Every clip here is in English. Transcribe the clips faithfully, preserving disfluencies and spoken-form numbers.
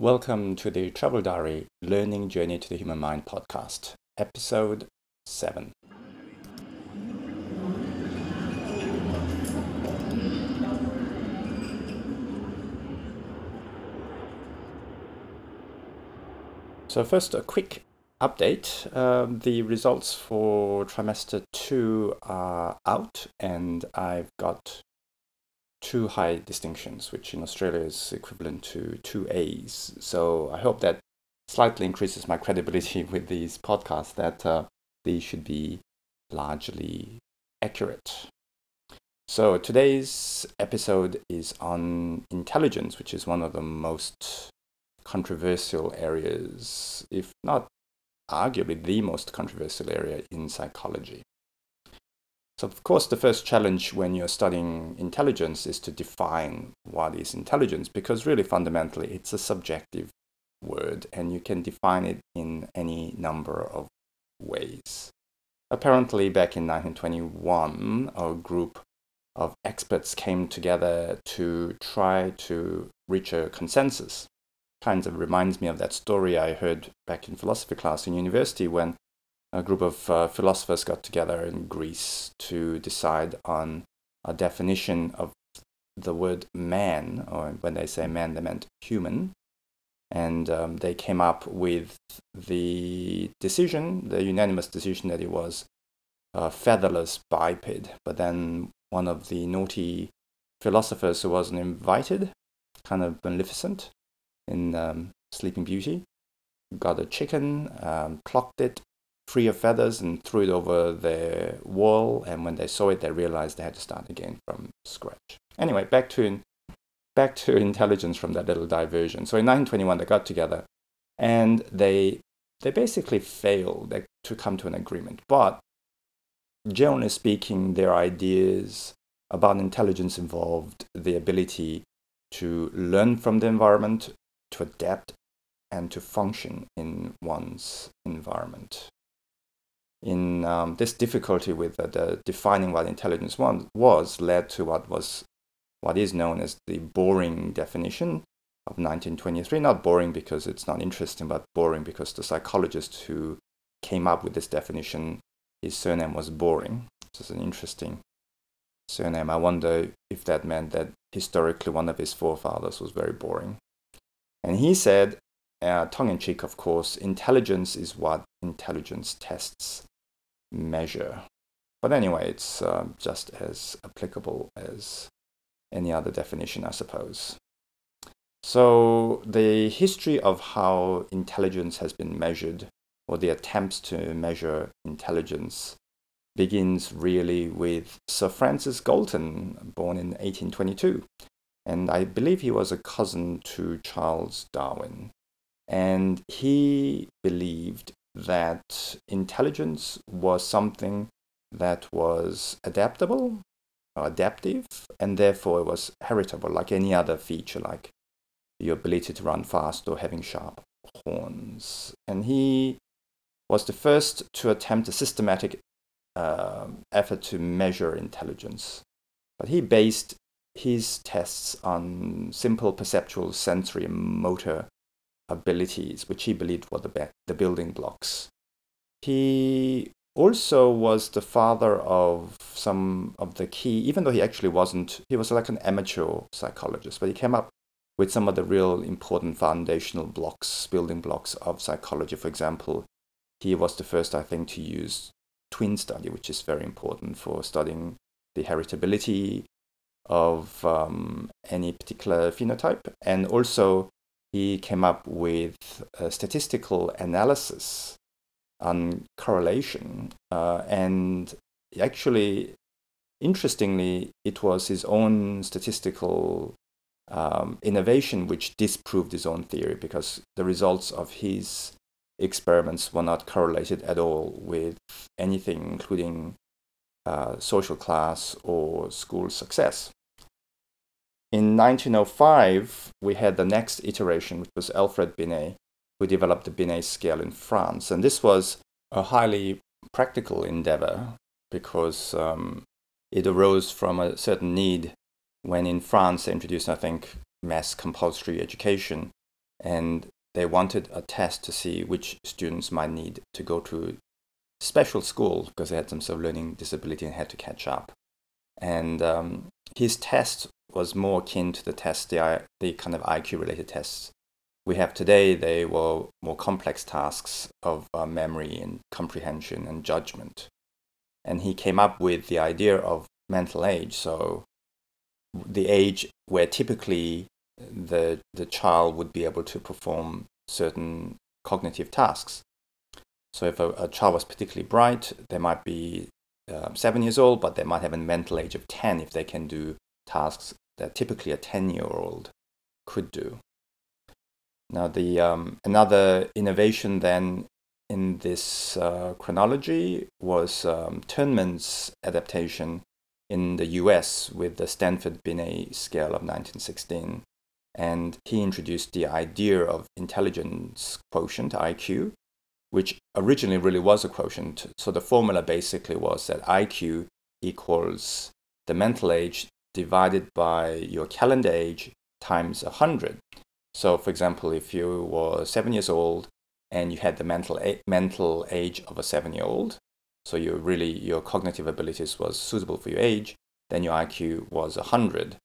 Welcome to the Travel Diary, Learning Journey to the Human Mind podcast, episode seven. So first, a quick update. Um, the results for trimester two are out, and I've got two high distinctions, which in Australia is equivalent to two A's. So I hope that slightly increases my credibility with these podcasts, that uh, these should be largely accurate. So today's episode is on intelligence, which is one of the most controversial areas, if not arguably the most controversial area in psychology. So, of course, the first challenge when you're studying intelligence is to define what is intelligence, because really fundamentally it's a subjective word and you can define it in any number of ways. Apparently, back in nineteen twenty-one, a group of experts came together to try to reach a consensus. Kind of reminds me of that story I heard back in philosophy class in university when a group of uh, philosophers got together in Greece to decide on a definition of the word man, or when they say man, they meant human. And um, they came up with the decision, the unanimous decision, that it was a featherless biped. But then one of the naughty philosophers who wasn't invited, kind of Maleficent in um, Sleeping Beauty, got a chicken, um, clocked it, free of feathers, and threw it over the wall, and when they saw it, they realized they had to start again from scratch. Anyway, back to back to intelligence from that little diversion. So in nineteen twenty-one, they got together, and they they basically failed to come to an agreement. But generally speaking, their ideas about intelligence involved the ability to learn from the environment, to adapt, and to function in one's environment. In um, this difficulty with uh, the defining what intelligence one was led to what was what is known as the boring definition of nineteen twenty-three. Not boring because it's not interesting, but boring because the psychologist who came up with this definition, his surname was Boring. It's an interesting surname. I wonder if that meant that historically one of his forefathers was very boring. And he said, uh, tongue-in-cheek of course, intelligence is what intelligence tests measure. But anyway, it's um, just as applicable as any other definition, I suppose. So the history of how intelligence has been measured, or the attempts to measure intelligence, begins really with Sir Francis Galton, born in eighteen twenty-two. And I believe he was a cousin to Charles Darwin. And he believed that intelligence was something that was adaptable or adaptive, and therefore it was heritable, like any other feature, like your ability to run fast or having sharp horns. And he was the first to attempt a systematic uh, effort to measure intelligence. But he based his tests on simple perceptual, sensory, motor abilities, which he believed were the be- the building blocks. He also was the father of some of the key, even though he actually wasn't, he was like an amateur psychologist, but he came up with some of the real important foundational blocks, building blocks of psychology. For example, he was the first, I think, to use twin study, which is very important for studying the heritability of um, any particular phenotype. And also, he came up with a statistical analysis on correlation, uh, and actually, interestingly, it was his own statistical um, innovation which disproved his own theory, because the results of his experiments were not correlated at all with anything, including uh, social class or school success. In nineteen oh five, we had the next iteration, which was Alfred Binet, who developed the Binet scale in France. And this was a highly practical endeavor, because um, it arose from a certain need when in France they introduced, I think, mass compulsory education. and they wanted a test to see which students might need to go to special school because they had some sort of learning disability and had to catch up. And um, his test was more akin to the tests, the, the kind of I Q-related tests we have today. They were more complex tasks of uh, memory and comprehension and judgment. And he came up with the idea of mental age, so the age where typically the the child would be able to perform certain cognitive tasks. So if a, a child was particularly bright, they might be uh, seven years old, but they might have a mental age of ten if they can do tasks that typically a ten-year-old could do. Now, the um, another innovation then in this uh, chronology was um, Turnman's adaptation in the U S with the Stanford-Binet scale of nineteen sixteen. And he introduced the idea of intelligence quotient, I Q, which originally really was a quotient. So the formula basically was that I Q equals the mental age divided by your calendar age times one hundred. So, for example, if you were seven years old and you had the mental a- mental age of a seven-year-old, so you really your cognitive abilities was suitable for your age, then your I Q was one hundred.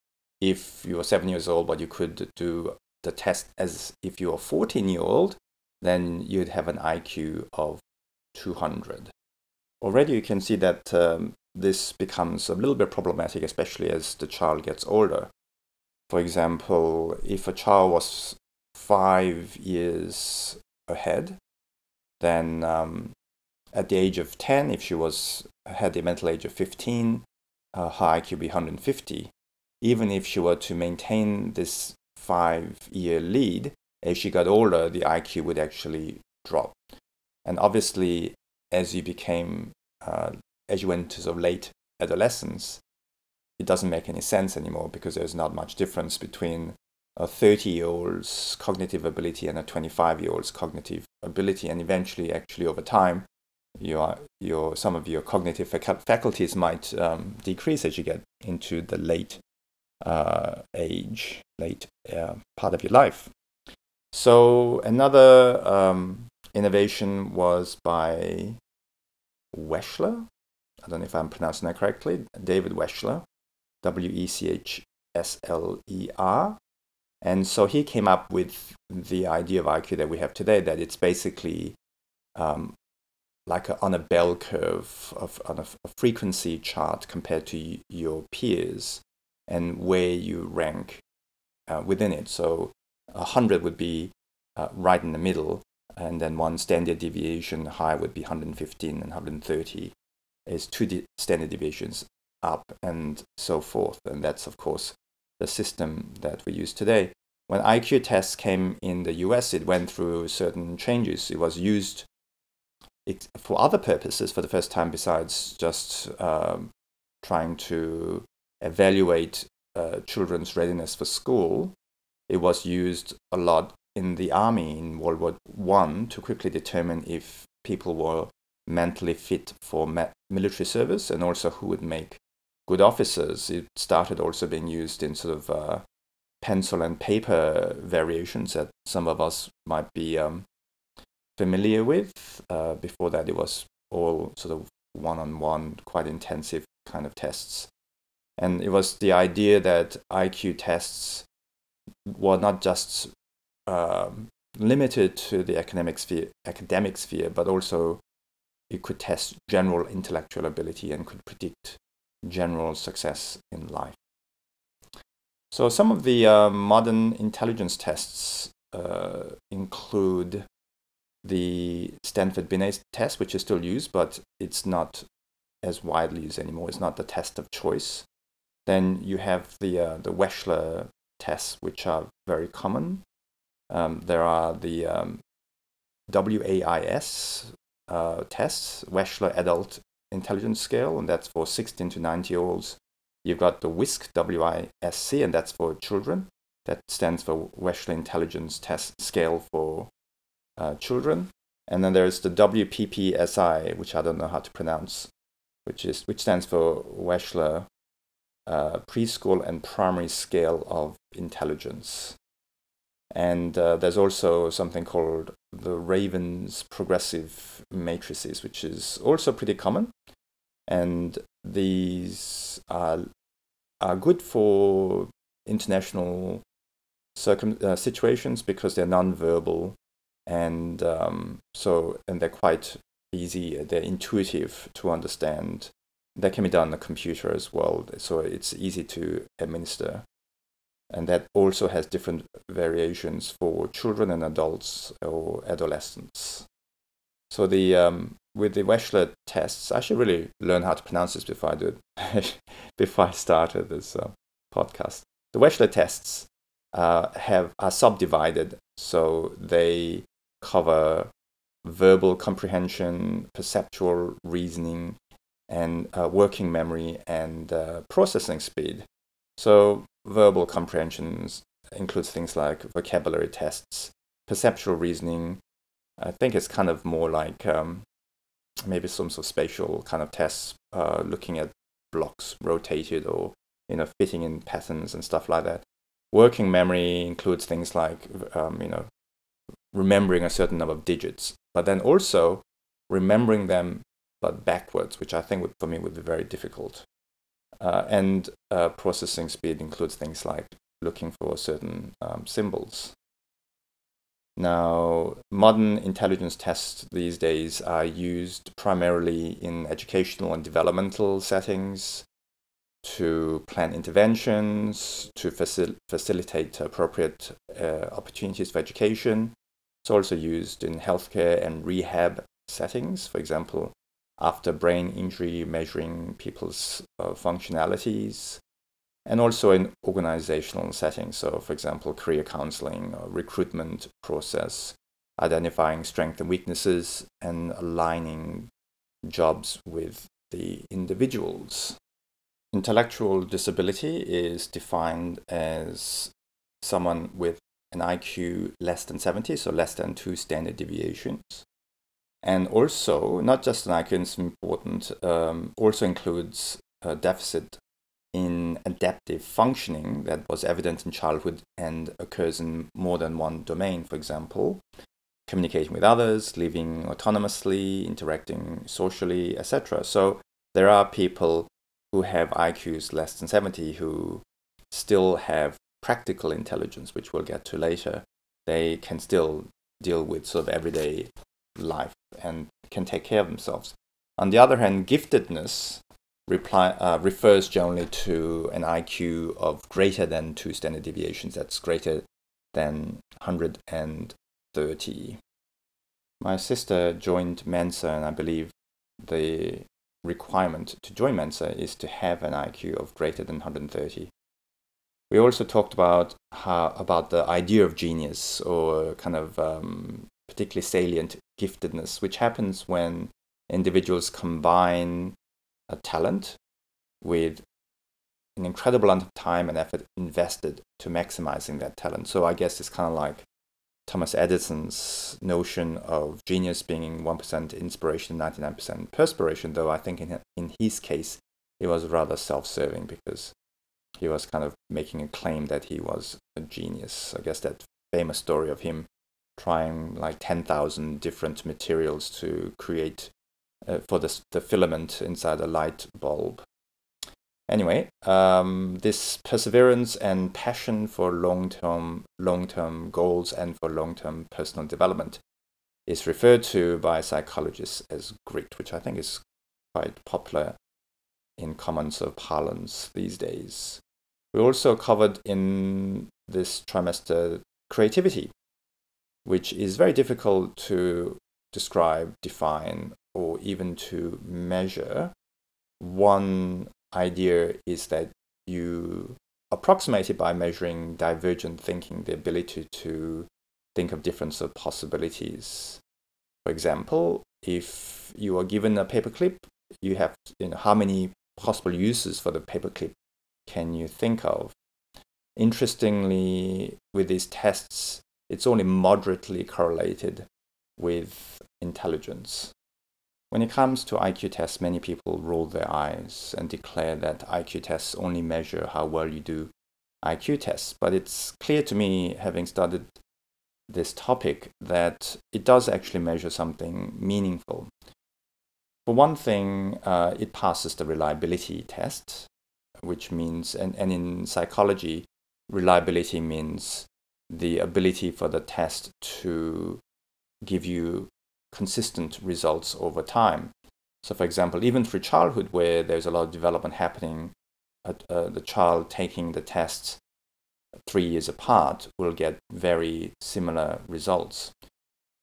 If you were seven years old, but you could do the test as if you were a fourteen-year-old, then you'd have an I Q of two hundred. Already you can see that um, this becomes a little bit problematic, especially as the child gets older. For example, if a child was five years ahead, then um, at the age of ten, if she was had the mental age of fifteen, uh, her I Q would be one hundred fifty. Even if she were to maintain this five-year lead, as she got older, the I Q would actually drop. And obviously, as you became, uh, as you went to sort of late adolescence, it doesn't make any sense anymore because there's not much difference between a thirty-year-old's cognitive ability and a twenty-five-year-old's cognitive ability. And eventually, actually, over time, your your some of your cognitive fac- faculties might um, decrease as you get into the late uh, age, late uh, part of your life. So another um, innovation was by Wechsler. I don't know if I'm pronouncing that correctly. David Wechsler, W E C H S L E R. And so he came up with the idea of I Q that we have today, that it's basically um, like a, on a bell curve, of on a, a frequency chart compared to your peers and where you rank uh, within it. So one hundred would be uh, right in the middle, and then one standard deviation high would be one hundred fifteen, and one hundred thirty is two de- standard deviations up, and so forth. And that's, of course, the system that we use today. When I Q tests came in the U S, it went through certain changes. It was used it, for other purposes for the first time besides just um, trying to evaluate uh, children's readiness for school. It was used a lot in the army in World War One to quickly determine if people were mentally fit for ma- military service and also who would make good officers. It started also being used in sort of uh, pencil and paper variations that some of us might be um, familiar with. Uh, before that, it was all sort of one-on-one, quite intensive kind of tests. And it was the idea that I Q tests were not just uh, limited to the academic sphere, academic sphere, but also it could test general intellectual ability and could predict general success in life. So some of the uh, modern intelligence tests uh, include the Stanford-Binet test, which is still used, but it's not as widely used anymore. It's not the test of choice. Then you have the uh, the Wechsler tests, which are very common. Um, there are the um, W A I S uh, tests, Wechsler Adult Intelligence Scale, and that's for sixteen to ninety-year-olds. You've got the W I S C, W I S C, and that's for children. That stands for Wechsler Intelligence Test Scale for uh, children. And then there's the W P P S I, which I don't know how to pronounce, which is which stands for Wechsler Uh, preschool and primary scale of intelligence. And uh, there's also something called the Raven's Progressive Matrices, which is also pretty common. And these are, are good for international circum uh, situations because they're non-verbal, and um, so and they're quite easy. They're intuitive to understand. That can be done on the computer as well, so it's easy to administer. And that also has different variations for children and adults or adolescents. So the um, with the Wechsler tests, I should really learn how to pronounce this before I did before I started this uh, podcast. The Wechsler tests uh, have are subdivided, so they cover verbal comprehension, perceptual reasoning, and uh, working memory and uh, processing speed. So verbal comprehensions includes things like vocabulary tests, perceptual reasoning. I think it's kind of more like um, maybe some sort of spatial kind of tests, uh, looking at blocks rotated or, you know, fitting in patterns and stuff like that. Working memory includes things like, um, you know, remembering a certain number of digits, but then also remembering them, but backwards, which I think would, for me would be very difficult. Uh, and uh, processing speed includes things like looking for certain um, symbols. Now, modern intelligence tests these days are used primarily in educational and developmental settings to plan interventions, to facil facilitate appropriate uh, opportunities for education. It's also used in healthcare and rehab settings, for example, after brain injury, measuring people's uh, functionalities. And also in organizational settings, so for example, career counseling, or recruitment process, identifying strengths and weaknesses, and aligning jobs with the individuals. Intellectual disability is defined as someone with an I Q less than seventy, so less than two standard deviations. And also, not just an I Q, it's important, um, also includes a deficit in adaptive functioning that was evident in childhood and occurs in more than one domain, for example, communicating with others, living autonomously, interacting socially, et cetera. So there are people who have I Qs less than seventy who still have practical intelligence, which we'll get to later. They can still deal with sort of everyday life and can take care of themselves. On the other hand, giftedness Reply, uh, refers generally to an I Q of greater than two standard deviations. That's greater than one hundred thirty. My sister joined Mensa, and I believe the requirement to join Mensa is to have an I Q of greater than one hundred thirty. We also talked about how about the idea of genius, or kind of um, particularly salient giftedness, which happens when individuals combine a talent with an incredible amount of time and effort invested to maximizing that talent. So I guess it's kind of like Thomas Edison's notion of genius being one percent inspiration, ninety-nine percent perspiration, though I think in, in his case, it was rather self-serving because he was kind of making a claim that he was a genius. I guess that famous story of him trying like ten thousand different materials to create Uh, for the, the filament inside a light bulb. Anyway, um, this perseverance and passion for long-term long-term goals and for long-term personal development is referred to by psychologists as grit, which I think is quite popular in common sort of parlance these days. We also covered in this trimester creativity, which is very difficult to describe, define, or even to measure. One idea is that you approximate it by measuring divergent thinking, the ability to think of different sort of possibilities. For example, if you are given a paperclip, you have, you know, how many possible uses for the paperclip can you think of? Interestingly, with these tests, it's only moderately correlated with intelligence. When it comes to I Q tests, many people roll their eyes and declare that I Q tests only measure how well you do I Q tests, but it's clear to me, having studied this topic, that it does actually measure something meaningful. For one thing, uh, it passes the reliability test, which means, and, and in psychology, reliability means the ability for the test to give you consistent results over time. So, for example, even through childhood, where there's a lot of development happening, at, uh, the child taking the tests three years apart will get very similar results.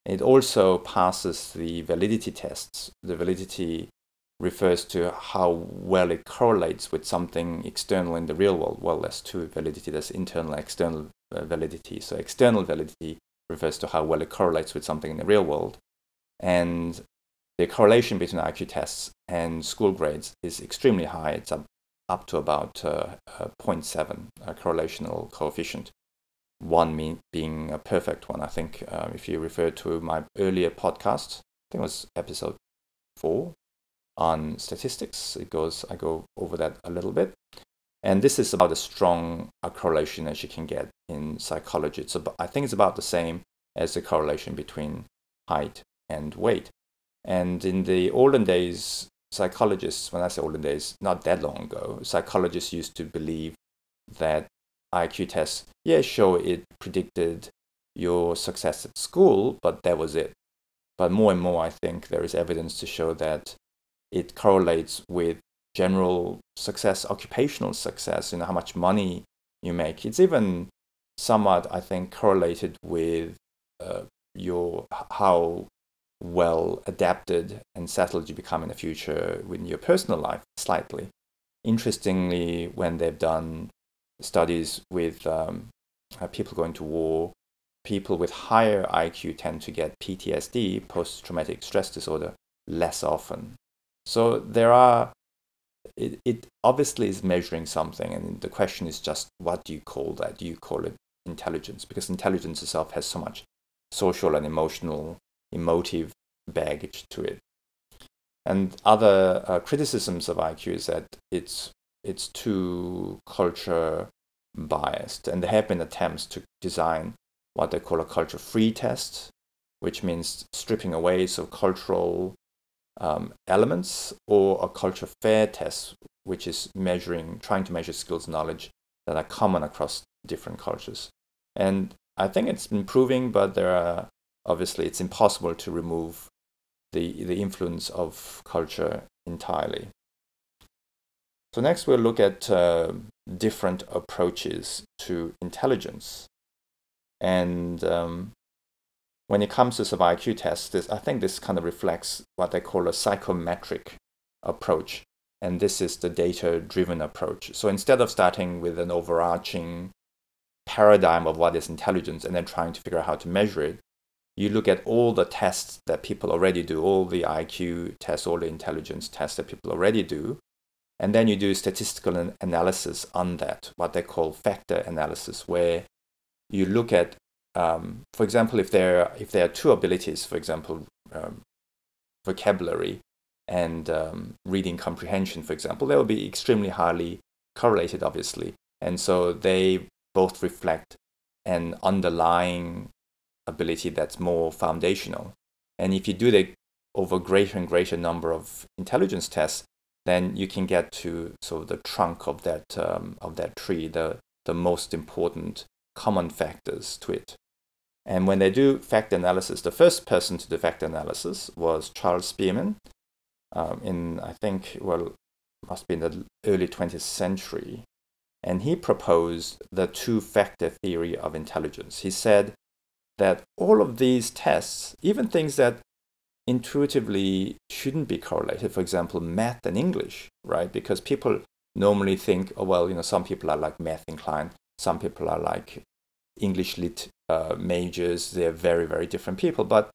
It also passes the validity tests. The validity refers to how well it correlates with something external in the real world. Well, there's two validity. There's internal and external uh, validity. So external validity refers to how well it correlates with something in the real world. And the correlation between I Q tests and school grades is extremely high. It's up, up to about uh, uh, zero point seven, a correlational coefficient. One mean, being a perfect one, I think. Uh, if you refer to my earlier podcast, I think it was episode four on statistics. It goes, I go over that a little bit, and this is about as strong a correlation as you can get in psychology. So I think it's about the same as the correlation between height and weight. And in the olden days, psychologists, when I say olden days, not that long ago, psychologists used to believe that I Q tests, yeah, sure, it predicted your success at school, but that was it. But more and more, I think there is evidence to show that it correlates with general success, occupational success, you know, how much money you make. It's even somewhat, I think, correlated with uh, your how well adapted and settled you become in the future in your personal life, slightly. Interestingly, when they've done studies with um, people going to war, people with higher I Q tend to get P T S D, post-traumatic stress disorder, less often. So there are, it, it obviously is measuring something, and the question is just, what do you call that? Do you call it intelligence? Because intelligence itself has so much social and emotional, emotive baggage to it. And other uh, criticisms of I Q is that it's it's too culture biased. And there have been attempts to design what they call a culture-free test, which means stripping away sort of cultural um, elements, or a culture-fair test, which is measuring, trying to measure skills and knowledge that are common across different cultures. And I think it's improving, but there are, obviously, it's impossible to remove the the influence of culture entirely. So next we'll look at uh, different approaches to intelligence. And um, when it comes to I Q tests, this, I think this kind of reflects what they call a psychometric approach. And this is the data-driven approach. So instead of starting with an overarching paradigm of what is intelligence and then trying to figure out how to measure it, you look at all the tests that people already do, all the I Q tests, all the intelligence tests that people already do. And then you do statistical analysis on that, what they call factor analysis, where you look at, um, for example, if there if there are two abilities, for example, um, vocabulary and um, reading comprehension, for example, they will be extremely highly correlated, obviously. And so they both reflect an underlying ability that's more foundational. And if you do that over greater and greater number of intelligence tests, then you can get to sort of the trunk of that um, of that tree, the the most important common factors to it. And when they do factor analysis, the first person to do factor analysis was Charles Spearman, um, in I think well must be in the early twentieth century, and he proposed the two-factor theory of intelligence. He said that all of these tests, even things that intuitively shouldn't be correlated, for example, math and English, right? Because people normally think, oh, well, you know, some people are like math inclined, some people are like English lit uh, majors. They're very, very different people. But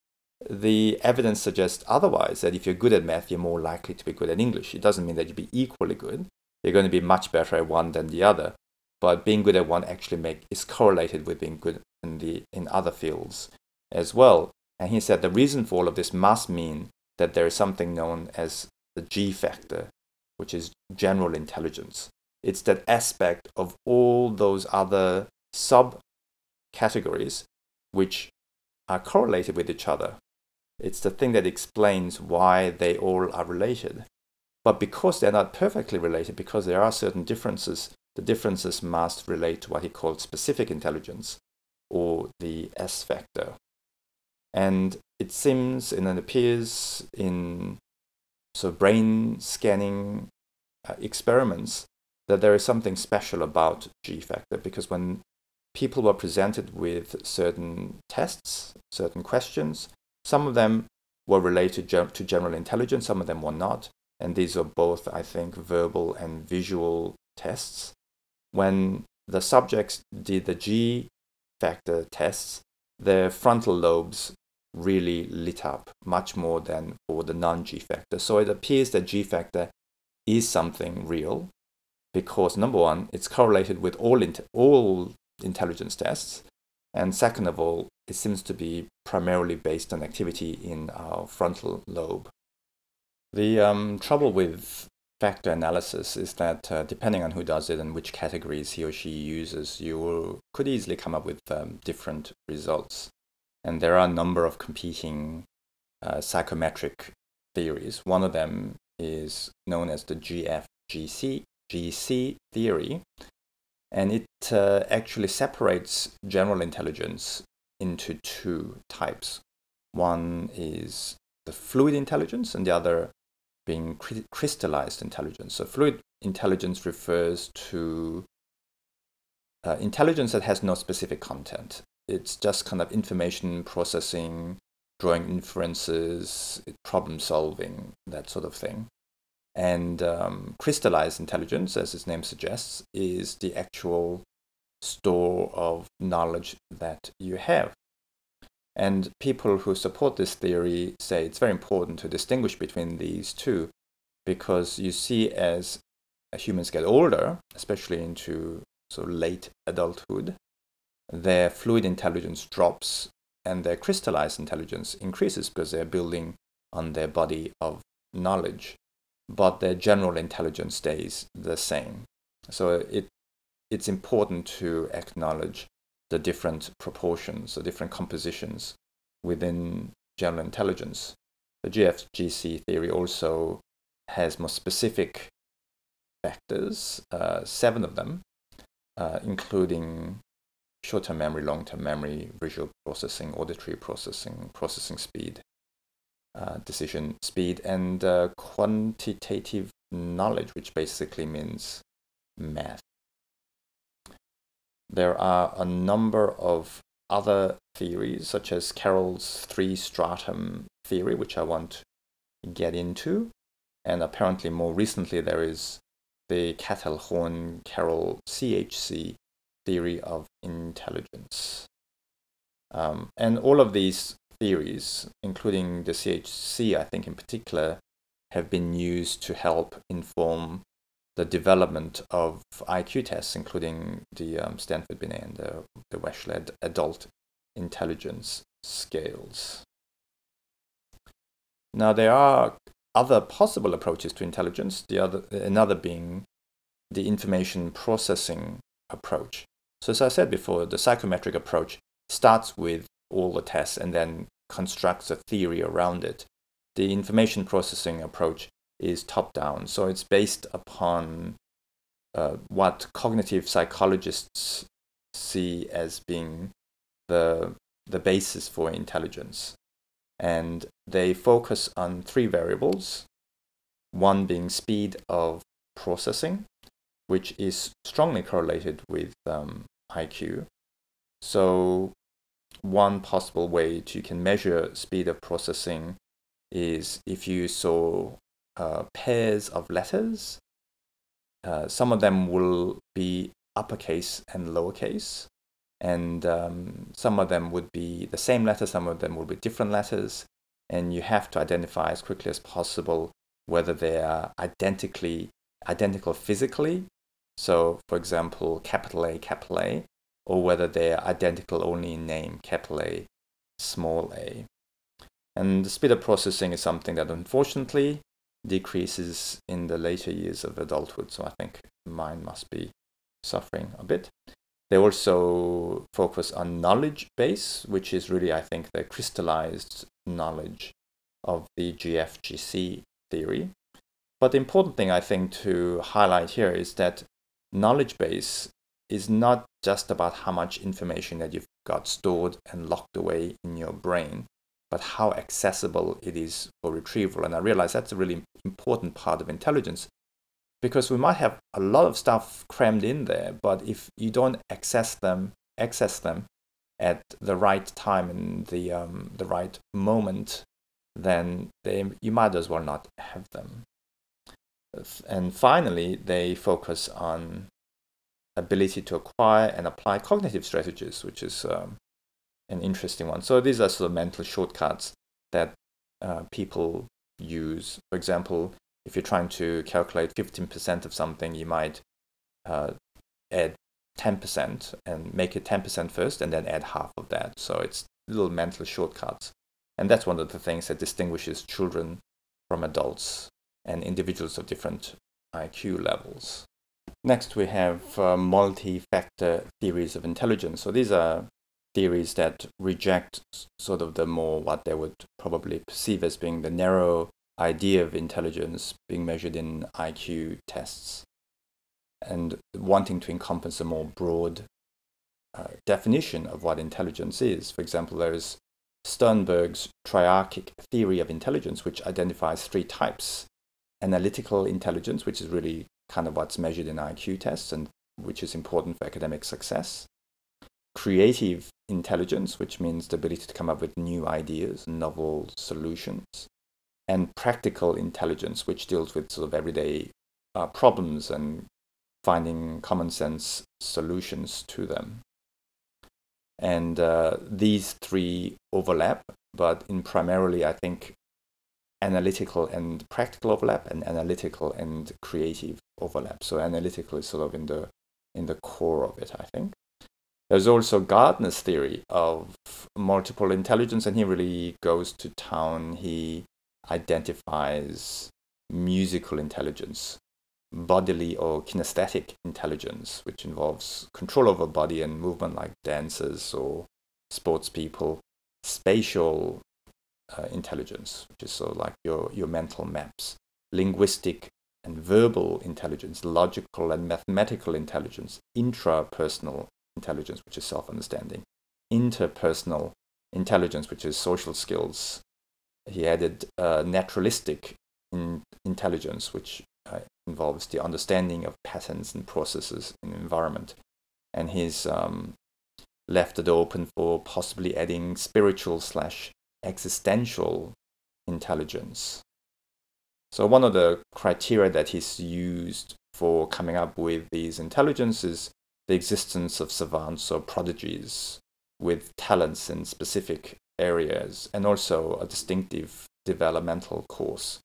the evidence suggests otherwise, that if you're good at math, you're more likely to be good at English. It doesn't mean that you'll be equally good. You're going to be much better at one than the other. But being good at one actually make, is correlated with being good in the in other fields as well. And he said the reason for all of this must mean that there is something known as the G factor, which is general intelligence. It's that aspect of all those other subcategories which are correlated with each other. It's the thing that explains why they all are related. But because they're not perfectly related, because there are certain differences, the differences must relate to what he called specific intelligence, or the S factor. And it seems and it appears in sort of brain scanning uh, experiments that there is something special about G factor, because when people were presented with certain tests, certain questions, some of them were related ge- to general intelligence, some of them were not. And these are both, I think, verbal and visual tests. When the subjects did the G factor tests, their frontal lobes really lit up much more than for the non-G factor. So it appears that G factor is something real because, number one, it's correlated with all int- all intelligence tests. And second of all, it seems to be primarily based on activity in our frontal lobe. The um, trouble with factor analysis is that uh, depending on who does it and which categories he or she uses, you will, could easily come up with um, different results. And there are a number of competing uh, psychometric theories. One of them is known as the G F G C theory, and it uh, actually separates general intelligence into two types. One is the fluid intelligence, and the other being crystallized intelligence. So fluid intelligence refers to uh, intelligence that has no specific content. It's just kind of information processing, drawing inferences, problem solving, that sort of thing. And um, crystallized intelligence, as its name suggests, is the actual store of knowledge that you have. And people who support this theory say it's very important to distinguish between these two, because you see, as humans get older, especially into sort of late adulthood, their fluid intelligence drops and their crystallized intelligence increases because they're building on their body of knowledge, but their general intelligence stays the same. So it it's important to acknowledge the different proportions, the different compositions within general intelligence. The G F G C theory also has more specific factors, uh, seven of them, uh, including short-term memory, long-term memory, visual processing, auditory processing, processing speed, uh, decision speed, and uh, quantitative knowledge, which basically means math. There are a number of other theories, such as Carroll's three-stratum theory, which I won't get into. And apparently more recently, there is the Cattell-Horn-Carroll C H C theory of intelligence. Um, and all of these theories, including the C H C, I think in particular, have been used to help inform the development of I Q tests, including the um, Stanford-Binet and the, the Wechsler adult intelligence scales. Now, there are other possible approaches to intelligence, the other, another being the information processing approach. So as I said before, the psychometric approach starts with all the tests and then constructs a theory around it. The information processing approach is top-down. So it's based upon uh, what cognitive psychologists see as being the, the basis for intelligence. And they focus on three variables, one being speed of processing, which is strongly correlated with um, I Q. So one possible way to, you can measure speed of processing is if you saw Uh, pairs of letters. Uh, some of them will be uppercase and lowercase, and um, some of them would be the same letter, some of them will be different letters, and you have to identify as quickly as possible whether they are identically identical physically, so for example capital A, capital A, or whether they are identical only in name, capital A, small a. And the speed of processing is something that unfortunately decreases in the later years of adulthood. So I think mind must be suffering a bit. They also focus on knowledge base, which is really, I think, the crystallized knowledge of the G F G C theory. But the important thing, I think, to highlight here is that knowledge base is not just about how much information that you've got stored and locked away in your brain, but how accessible it is for retrieval. And I realize that's a really important part of intelligence, because we might have a lot of stuff crammed in there, but if you don't access them, access them at the right time and the um, the right moment, then they, you might as well not have them. And finally, they focus on ability to acquire and apply cognitive strategies, which is um, an interesting one. So these are sort of mental shortcuts that uh, people use. For example, if you're trying to calculate fifteen percent of something, you might uh, add ten percent and make it ten percent first and then add half of that. So it's little mental shortcuts. And that's one of the things that distinguishes children from adults and individuals of different I Q levels. Next, we have uh, multi-factor theories of intelligence. So these are theories that reject sort of the more what they would probably perceive as being the narrow idea of intelligence being measured in I Q tests, and wanting to encompass a more broad uh, definition of what intelligence is. For example, there is Sternberg's triarchic theory of intelligence, which identifies three types: analytical intelligence, which is really kind of what's measured in I Q tests and which is important for academic success; creative intelligence, which means the ability to come up with new ideas and novel solutions; and practical intelligence, which deals with sort of everyday uh, problems and finding common sense solutions to them. And uh, these three overlap, but in primarily, I think, analytical and practical overlap, and analytical and creative overlap. So analytical is sort of in the in the core of it, I think. There's also Gardner's theory of multiple intelligence, and he really goes to town. He identifies musical intelligence, bodily or kinesthetic intelligence, which involves control over body and movement like dancers or sports people; spatial uh, intelligence, which is sort of like your, your mental maps; linguistic and verbal intelligence; logical and mathematical intelligence; intrapersonal intelligence, which is self-understanding; interpersonal intelligence, which is social skills. He added uh, naturalistic in intelligence, which uh, involves the understanding of patterns and processes in the environment. And he's um, left it open for possibly adding spiritual slash existential intelligence. So one of the criteria that he's used for coming up with these intelligences is the existence of savants or prodigies with talents in specific areas, and also a distinctive developmental course.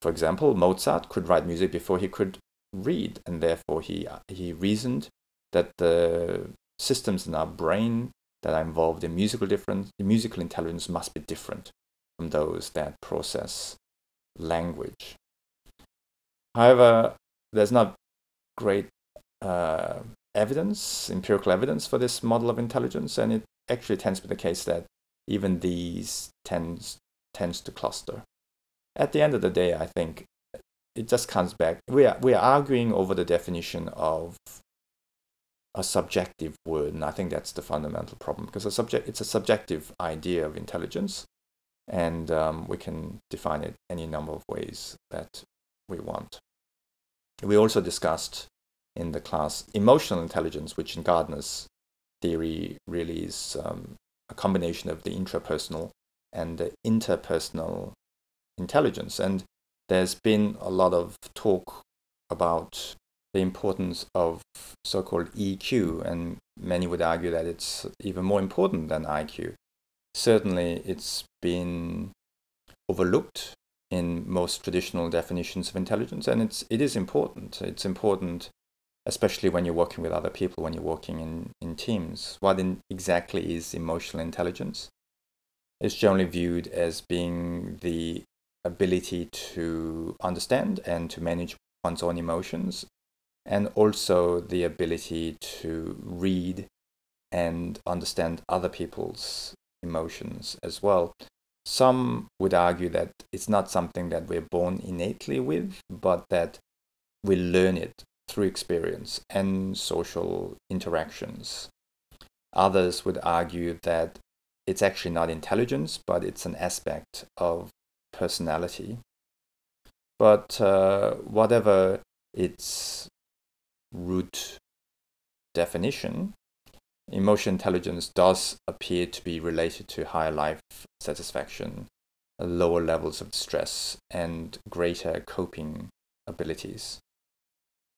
For example, Mozart could write music before he could read, and therefore he he reasoned that the systems in our brain that are involved in musical difference, musical intelligence must be different from those that process language. However, there's not great uh, evidence, empirical evidence for this model of intelligence, and it actually tends to be the case that even these tends tends to cluster. At the end of the day, I think it just comes back. We are we are arguing over the definition of a subjective word, and I think that's the fundamental problem, because a subject it's a subjective idea of intelligence, and um, we can define it any number of ways that we want. We also discussed in the class emotional intelligence, which in Gardner's theory really is um, a combination of the intrapersonal and the interpersonal intelligence. And there's been a lot of talk about the importance of so-called E Q, and many would argue that it's even more important than I Q. Certainly, it's been overlooked in most traditional definitions of intelligence, and it's it is important. It's important especially when you're working with other people, when you're working in, in teams. What in, exactly is emotional intelligence? It's generally viewed as being the ability to understand and to manage one's own emotions and also the ability to read and understand other people's emotions as well. Some would argue that it's not something that we're born innately with, but that we learn it through experience and social interactions. Others would argue that it's actually not intelligence, but it's an aspect of personality. But uh, whatever its root definition, emotional intelligence does appear to be related to higher life satisfaction, lower levels of stress, and greater coping abilities.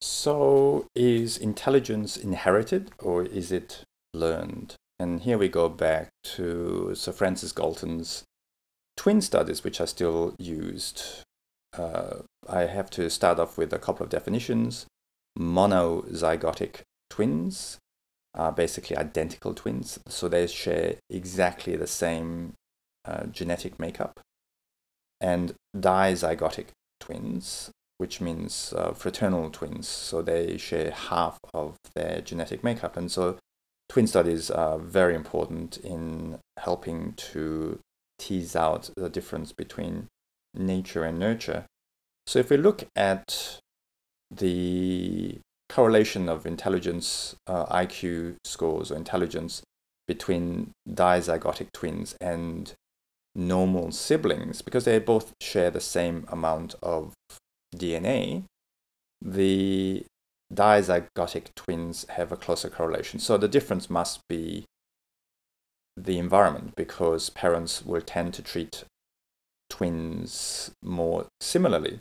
So, is intelligence inherited or is it learned? And here we go back to Sir Francis Galton's twin studies, which are still used. Uh, I have to start off with a couple of definitions. Monozygotic twins are basically identical twins, so they share exactly the same uh, genetic makeup. And dizygotic twins, which means uh, fraternal twins, so they share half of their genetic makeup. And so twin studies are very important in helping to tease out the difference between nature and nurture. So if we look at the correlation of intelligence, uh, I Q scores or intelligence between dizygotic twins and normal siblings, because they both share the same amount of D N A, the dizygotic twins have a closer correlation. So the difference must be the environment, because parents will tend to treat twins more similarly.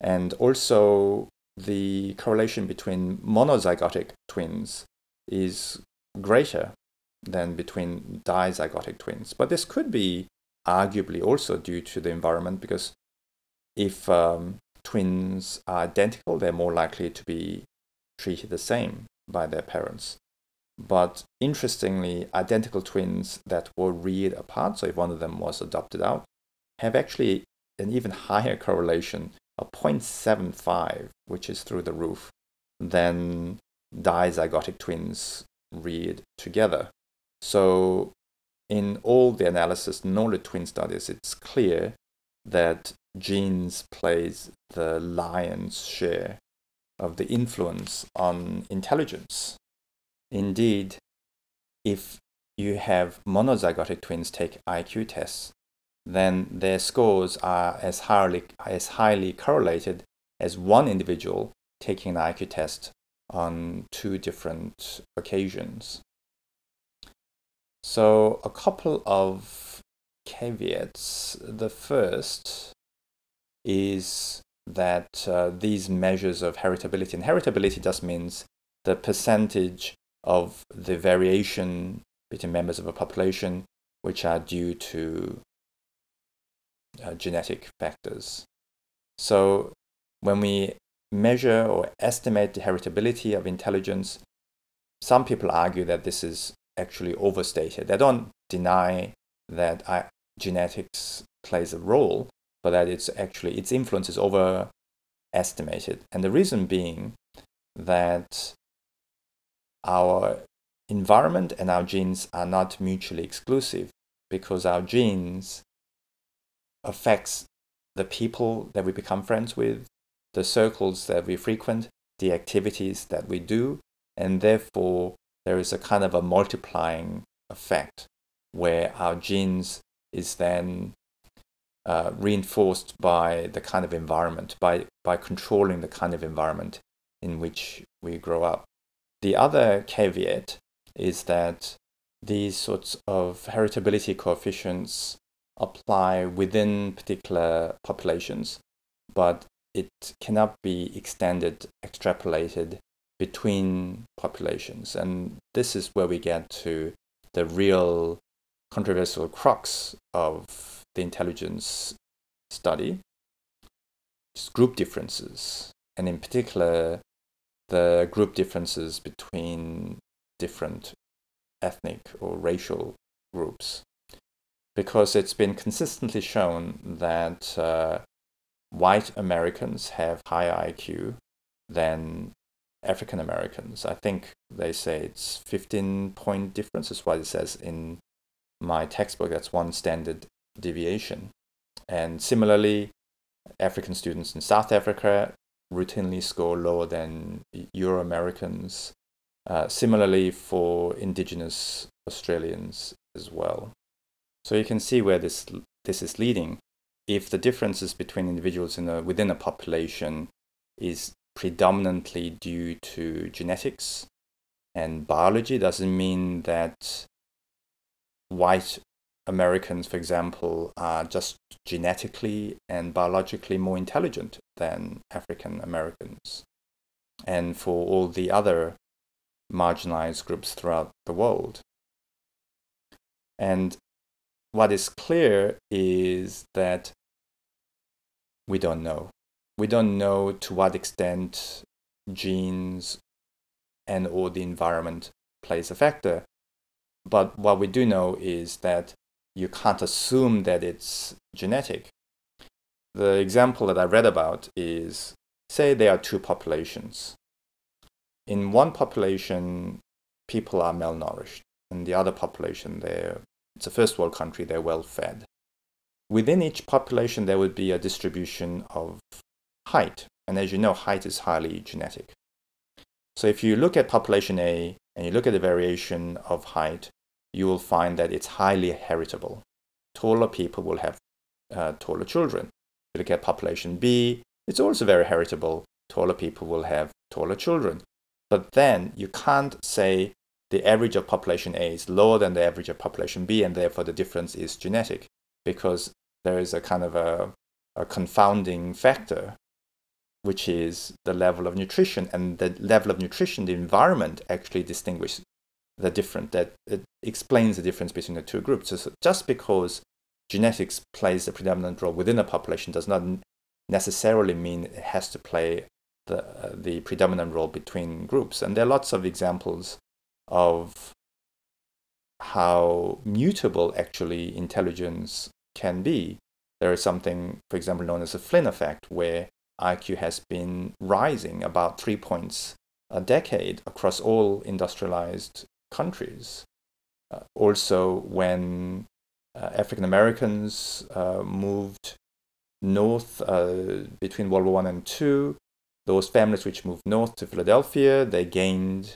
And also, the correlation between monozygotic twins is greater than between dizygotic twins. But this could be arguably also due to the environment, because if um, twins are identical, they're more likely to be treated the same by their parents. But interestingly, identical twins that were reared apart, so if one of them was adopted out, have actually an even higher correlation, a zero point seven five, which is through the roof, than dizygotic twins reared together. So in all the analysis, in all the twin studies, it's clear that genes plays the lion's share of the influence on intelligence. Indeed, if you have monozygotic twins take I Q tests, then their scores are as highly as highly correlated as one individual taking an I Q test on two different occasions. So a couple of caveats. The first is that uh, these measures of heritability, and heritability just means the percentage of the variation between members of a population which are due to uh, genetic factors. So when we measure or estimate the heritability of intelligence, some people argue that this is actually overstated. They don't deny that I, genetics plays a role, but that it's actually its influence is overestimated. And the reason being that our environment and our genes are not mutually exclusive, because our genes affects the people that we become friends with, the circles that we frequent, the activities that we do, and therefore there is a kind of a multiplying effect where our genes is then uh, reinforced by the kind of environment, by, by controlling the kind of environment in which we grow up. The other caveat is that these sorts of heritability coefficients apply within particular populations, but it cannot be extended, extrapolated between populations. And this is where we get to the real controversial crux of the intelligence study, is group differences, and in particular, the group differences between different ethnic or racial groups, because it's been consistently shown that uh, white Americans have higher I Q than African Americans. I think they say it's fifteen point difference. That's what it says in my textbook. That's one standard deviation. And similarly, African students in South Africa routinely score lower than Euro Americans. Uh, similarly for Indigenous Australians as well. So you can see where this this is leading. If the differences between individuals in a, within a population is predominantly due to genetics and biology, doesn't mean that white Americans, for example, are just genetically and biologically more intelligent than African Americans. And for all the other marginalized groups throughout the world. And what is clear is that we don't know. We don't know to what extent genes and or the environment plays a factor. But what we do know is that you can't assume that it's genetic. The example that I read about is, say there are two populations. In one population, people are malnourished. In the other population, they're, it's a first world country, they're well-fed. Within each population, there would be a distribution of height. And as you know, height is highly genetic. So if you look at population A and you look at the variation of height, you will find that it's highly heritable. Taller people will have uh, taller children. If you look at population B, it's also very heritable. Taller people will have taller children. But then you can't say the average of population A is lower than the average of population B, and therefore the difference is genetic, because there is a kind of a, a confounding factor, which is the level of nutrition. And the level of nutrition, the environment actually distinguishes the difference, that it explains the difference between the two groups. So just because genetics plays a predominant role within a population does not necessarily mean it has to play The, uh, the predominant role between groups. And there are lots of examples of how mutable actually intelligence can be. There is something, for example, known as the Flynn effect, where I Q has been rising about three points a decade across all industrialized countries. Uh, also, when uh, African Americans uh, moved north uh, between World War One and Two, those families which moved north to Philadelphia, they gained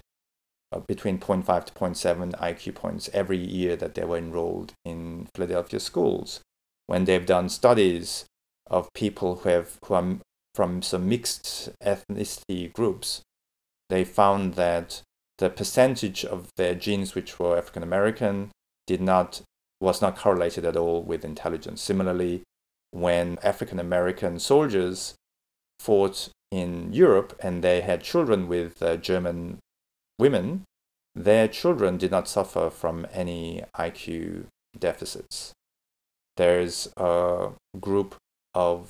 uh, between zero point five to zero point seven I Q points every year that they were enrolled in Philadelphia schools. When they've done studies of people who have who are from some mixed ethnicity groups, they found that the percentage of their genes which were African American did not was not correlated at all with intelligence. Similarly, when African American soldiers fought in Europe and they had children with uh, German women, their children did not suffer from any I Q deficits. There's a group of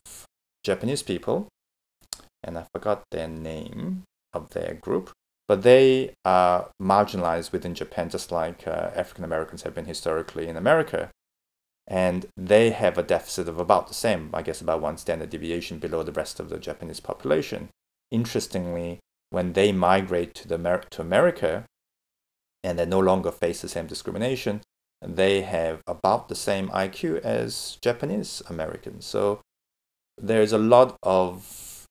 Japanese people, and I forgot their name of their group, but they are marginalized within Japan, just like uh, African Americans have been historically in America. And they have a deficit of about the same, I guess about one standard deviation below the rest of the Japanese population. Interestingly, when they migrate to the Amer- to America and they no longer face the same discrimination, they have about the same I Q as Japanese Americans. So there's a lot of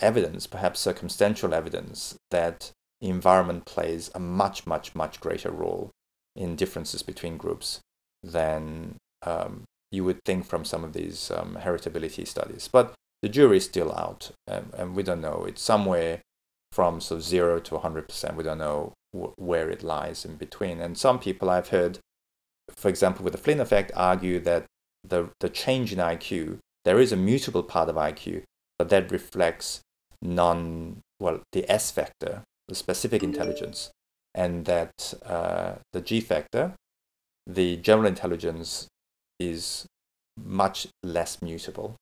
evidence, perhaps circumstantial evidence, that environment plays a much, much, much greater role in differences between groups than um, you would think from some of these um, heritability studies. But the jury is still out, and, and we don't know. It's somewhere from so zero to one hundred percent. We don't know wh- where it lies in between. And some people I've heard, for example, with the Flynn effect, argue that the, the change in I Q, there is a mutable part of I Q, but that reflects non, well, the S factor, the specific intelligence, and that uh, the G factor, the general intelligence, is much less mutable.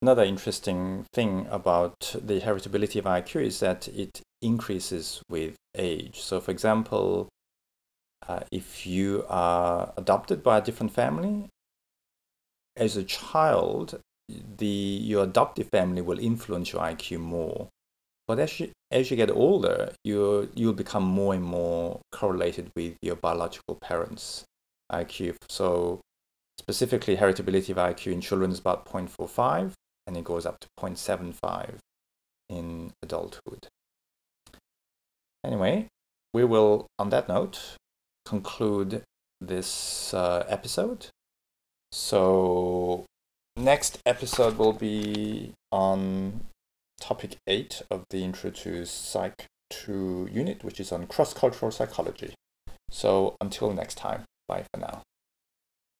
Another interesting thing about the heritability of I Q is that it increases with age. So, for example, uh, if you are adopted by a different family, as a child, the your adoptive family will influence your I Q more. But as you, as you get older, you you'll become more and more correlated with your biological parents' I Q. So specifically, heritability of I Q in children is about zero point four five, and it goes up to zero point seven five in adulthood. Anyway, we will, on that note, conclude this uh, episode. So next episode will be on topic eight of the Intro to Psych two unit, which is on cross-cultural psychology. So until next time, bye for now.